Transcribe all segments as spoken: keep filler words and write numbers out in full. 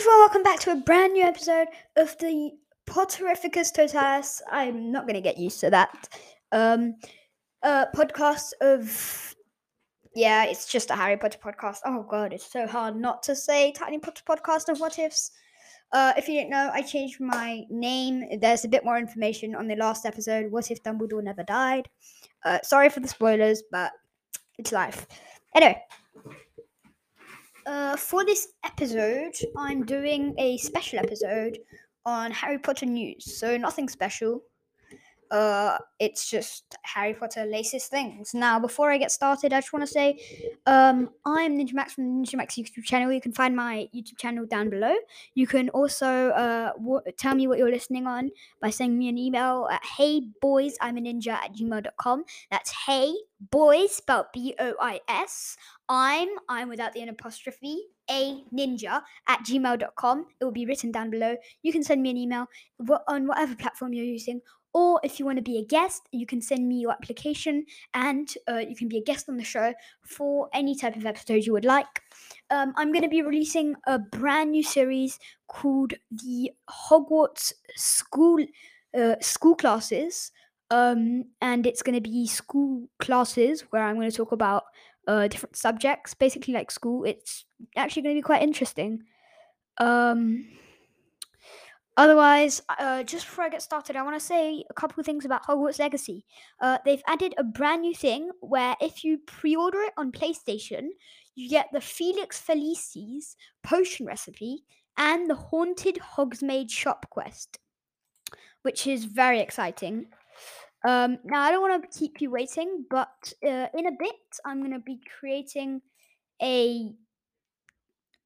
everyone, welcome back to a brand new episode of the Potterificus Totalis. I'm not going to get used to that. Um, uh, podcast of, yeah, it's just a Harry Potter podcast. Oh god, it's so hard not to say Tiny Potter Podcast of What Ifs. Uh, if you didn't know, I changed my name. There's a bit more information on the last episode, What If Dumbledore Never Died. Uh, sorry for the spoilers, but it's life. Anyway. Uh, for this episode, I'm doing a special episode on Harry Potter news. So nothing special. Uh, it's just Harry Potter latest things. Now, before I get started, I just want to say um, I'm Ninjamax from the Ninjamax YouTube channel. You can find my YouTube channel down below. You can also uh, w- tell me what you're listening on by sending me an email at hey boys I'm a ninja at gmail dot com. That's hey boys spelled B O I S. I'm, I'm without the apostrophe, a ninja at gmail dot com. It will be written down below. You can send me an email on whatever platform you're using. Or if you want to be a guest, you can send me your application and uh, you can be a guest on the show for any type of episode you would like. Um, I'm going to be releasing a brand new series called the Hogwarts School uh, School Classes. Um, and it's going to be school classes where I'm going to talk about uh, different subjects, basically like school. It's actually going to be quite interesting. Um... Otherwise, uh, just before I get started, I want to say a couple things about Hogwarts Legacy. Uh, they've added a brand new thing where if you pre-order it on PlayStation, you get the Felix Felicis potion recipe and the Haunted Hogsmeade shop quest, which is very exciting. Um, now, I don't want to keep you waiting, but uh, in a bit, I'm going to be creating a...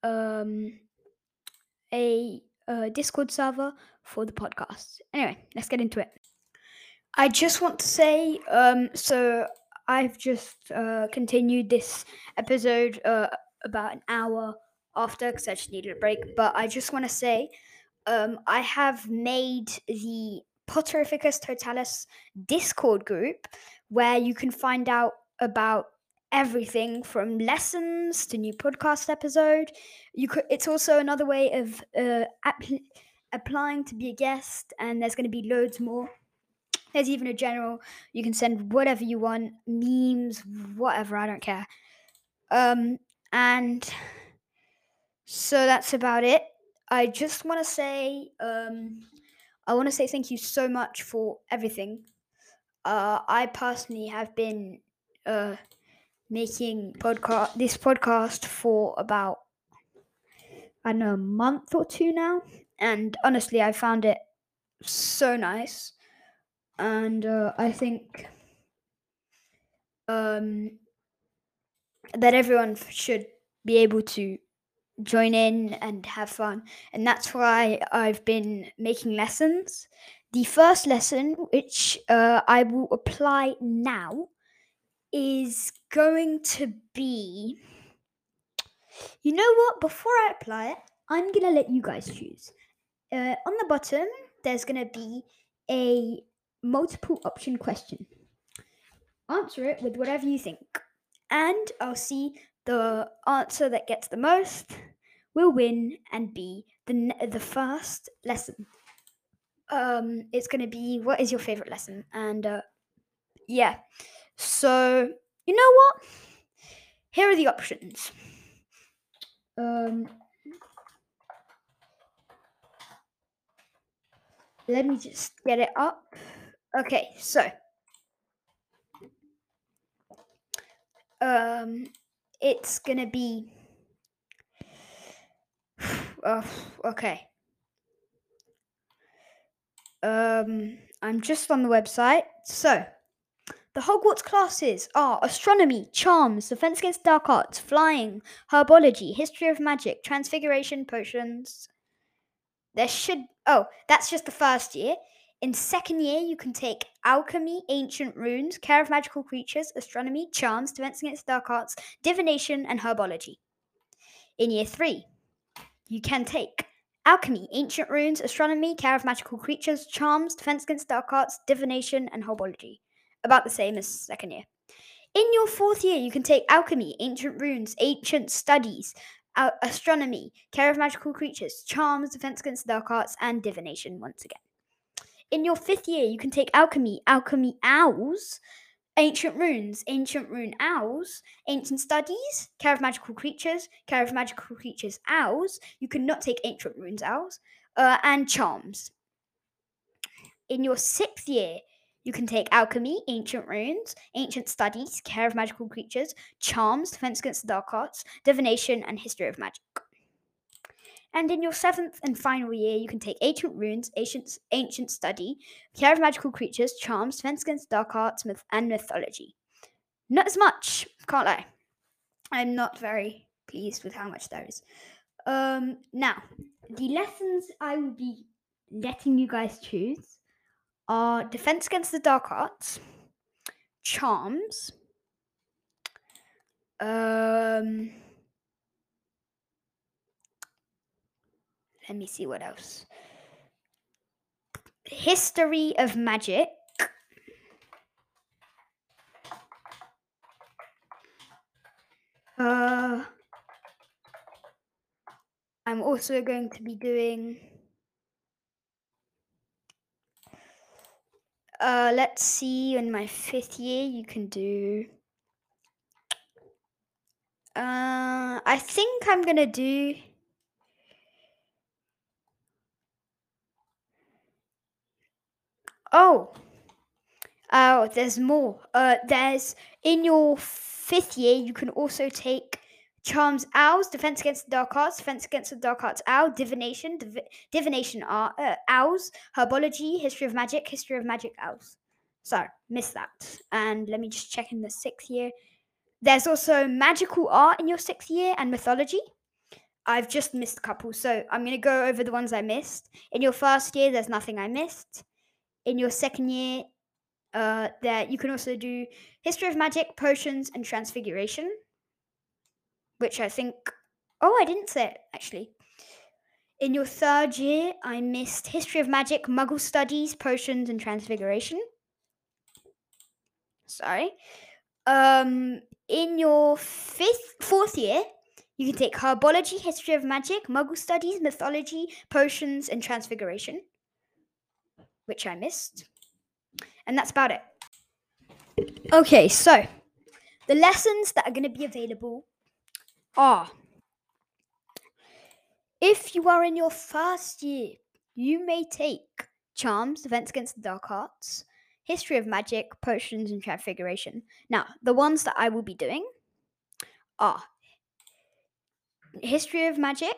Um, a... Uh, Discord server for the podcast. Anyway, let's get into it. I just want to say, um, so I've just uh, continued this episode uh, about an hour after because I just needed a break, but I just want to say um, I have made the Potterificus Totalis Discord group where you can find out about everything from lessons to new podcast episode. You could. It's also another way of uh, app- applying to be a guest, and there's going to be loads more. There's even a general. You can send whatever you want, memes, whatever. I don't care. Um, and so that's about it. I just want to say. Um, I want to say thank you so much for everything. Uh, I personally have been. Uh, making podcast this podcast for about I don't know a month or two now, and honestly I found it so nice, and uh, I think um that everyone should be able to join in and have fun, and that's why I've been making lessons. The first lesson, which uh, I will apply now, is going to be, you know what, before I apply it, I'm going to let you guys choose. Uh, on the bottom, there's going to be a multiple option question. Answer it with whatever you think. And I'll see the answer that gets the most will win and be the the first lesson. Um, it's going to be, what is your favorite lesson? And uh, yeah. So, you know what? Here are the options. Um, let me just get it up. Okay, so. Um, it's going to be... Uh, okay. Um, I'm just on the website. So. The Hogwarts classes are astronomy, charms, defense against dark arts, flying, herbology, history of magic, transfiguration, potions. There should... Oh, that's just the first year. In second year, you can take alchemy, ancient runes, care of magical creatures, astronomy, charms, defense against dark arts, divination, and herbology. In year three, you can take alchemy, ancient runes, astronomy, care of magical creatures, charms, defense against dark arts, divination, and herbology. About the same as second year. In your fourth year, you can take alchemy, ancient runes, ancient studies, uh, astronomy, care of magical creatures, charms, defense against the dark arts, and divination once again. In your fifth year, you can take alchemy, alchemy owls, ancient runes, ancient rune owls, ancient studies, care of magical creatures, care of magical creatures owls. You cannot take ancient runes owls, uh, and charms. In your sixth year, you can take alchemy, ancient runes, ancient studies, care of magical creatures, charms, defense against the dark arts, divination, and history of magic. And in your seventh and final year, you can take ancient runes, ancient, ancient study, care of magical creatures, charms, defense against dark arts, myth, and mythology. Not as much, can't lie. I'm not very pleased with how much there is. Um, now, the lessons I will be letting you guys choose are defense against the dark arts, charms, um... Let me see what else. History of magic. Uh, I'm also going to be doing... Uh, let's see, in my fifth year, you can do... Uh, I think I'm going to do... Oh, oh, there's more. Uh, there's in your fifth year, you can also take charms, owls, defense against the dark arts, defense against the dark arts, owl, divination, div- divination, uh, uh, owls, herbology, history of magic, history of magic, owls. Sorry, missed that. And let me just check in the sixth year. There's also magical art in your sixth year and mythology. I've just missed a couple, so I'm going to go over the ones I missed. In your first year, there's nothing I missed. In your second year, uh, there you can also do history of magic, potions, and transfiguration, which I think, oh, I didn't say it, actually. In your third year, I missed history of magic, muggle studies, potions, and transfiguration. Sorry. Um, in your fifth, fourth year, you can take herbology, history of magic, muggle studies, mythology, potions, and transfiguration, which I missed. And that's about it. Okay, so the lessons that are going to be available are, if you are in your first year, you may take charms, defense against the dark arts, history of magic, potions, and transfiguration. Now, the ones that I will be doing are history of magic,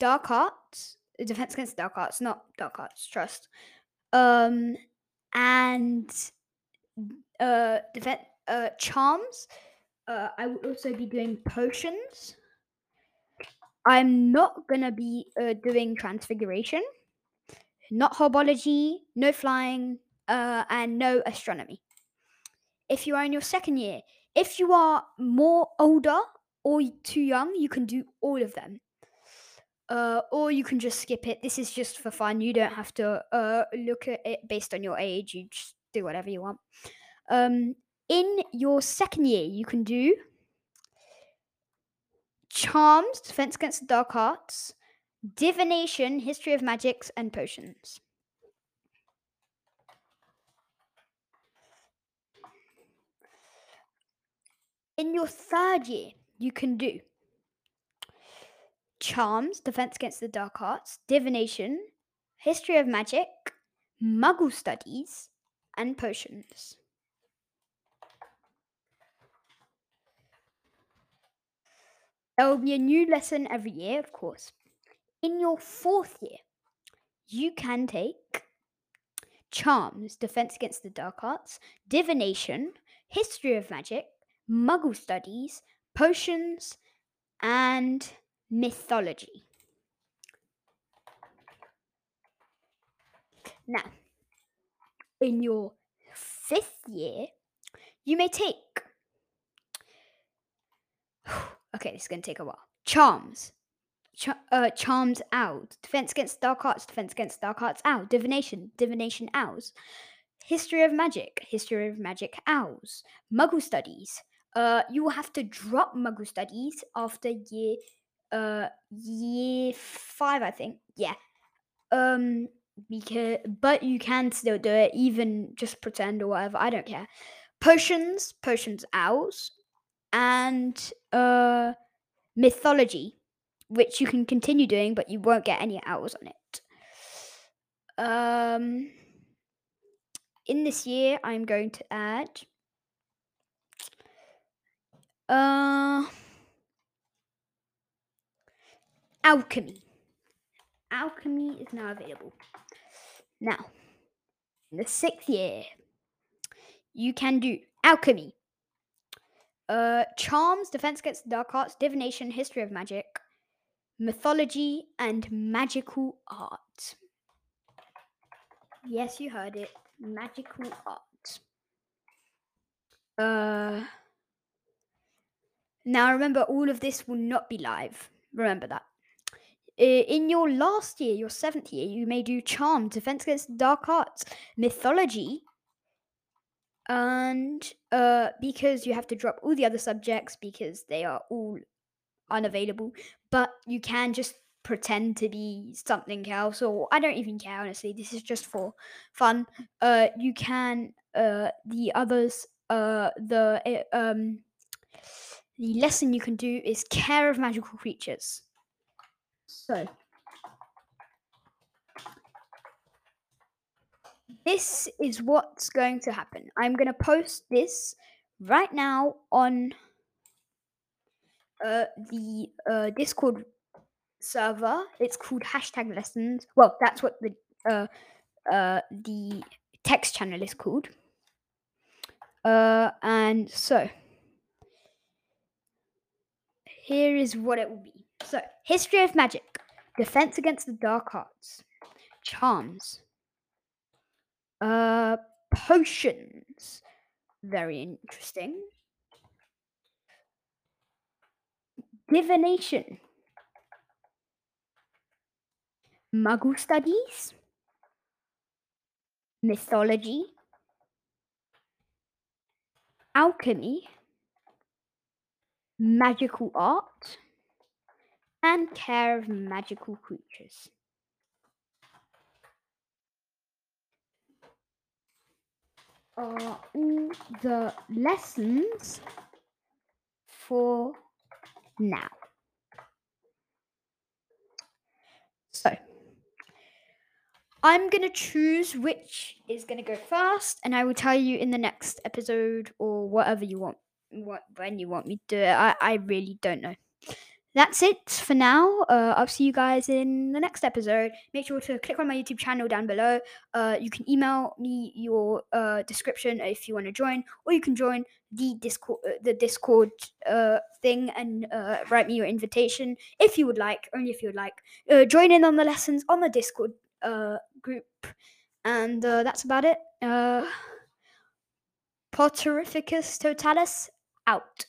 dark arts, defense against the dark arts, not dark arts, trust, Um and uh, defense, uh charms. Uh, I will also be doing potions. I'm not gonna be uh, doing transfiguration, not herbology, no flying, uh, and no astronomy. If you are in your second year, if you are more older or too young, you can do all of them. Uh, or you can just skip it. This is just for fun. You don't have to uh, look at it based on your age. You just do whatever you want. Um, in your second year, you can do charms, defense against the dark arts, divination, history of magics, and potions. In your third year, you can do charms, defense against the dark arts, divination, history of magic, muggle studies, and potions. There will be a new lesson every year, of course. In your fourth year, you can take charms, defense against the dark arts, divination, history of magic, muggle studies, potions, and mythology. Now, in your fifth year, you may take, okay, this is going to take a while, charms, Ch- uh, charms out, defense against dark arts, defense against dark arts out, divination, divination owls, history of magic, history of magic owls, muggle studies. Uh, you will have to drop muggle studies after year uh, year five, I think. Yeah. Um, because but you can still do it, even just pretend or whatever. I don't care. Potions, potions, owls, and uh, mythology, which you can continue doing, but you won't get any owls on it. Um, in this year, I'm going to add. Uh, alchemy. Alchemy is now available. Now, in the sixth year, you can do alchemy, uh, charms, defense against the dark arts, divination, history of magic, mythology, and magical art. Yes, you heard it. Magical art. Uh... Now, remember, all of this will not be live. Remember that. In your last year, your seventh year, you may do charm, defense against the dark arts, mythology. And uh, because you have to drop all the other subjects because they are all unavailable. But you can just pretend to be something else. Or I don't even care, honestly. This is just for fun. Uh, you can, uh, the others, uh, the... um. The lesson you can do is Care of Magical Creatures. So, this is what's going to happen. I'm going to post this right now on uh, the uh, Discord server. It's called hashtag lessons. Well, that's what the uh, uh, the text channel is called. Uh, and so... Here is what it will be. So, history of magic, defense against the dark arts, charms, uh, potions, very interesting, divination, muggle studies, mythology, alchemy, magical art, and care of magical creatures. Are all the lessons for now. So, I'm going to choose which is going to go first, and I will tell you in the next episode or whatever you want. What, when you want me to do it, I, I really don't know. That's it for now. Uh, I'll see you guys in the next episode. Make sure to click on my YouTube channel down below. Uh, you can email me your uh, description if you want to join, or you can join the Discord, uh, the Discord uh, thing and uh, write me your invitation if you would like, only if you would like. Uh, join in on the lessons on the Discord uh, group, and uh, that's about it. Uh, Potterificus Totalis. Out.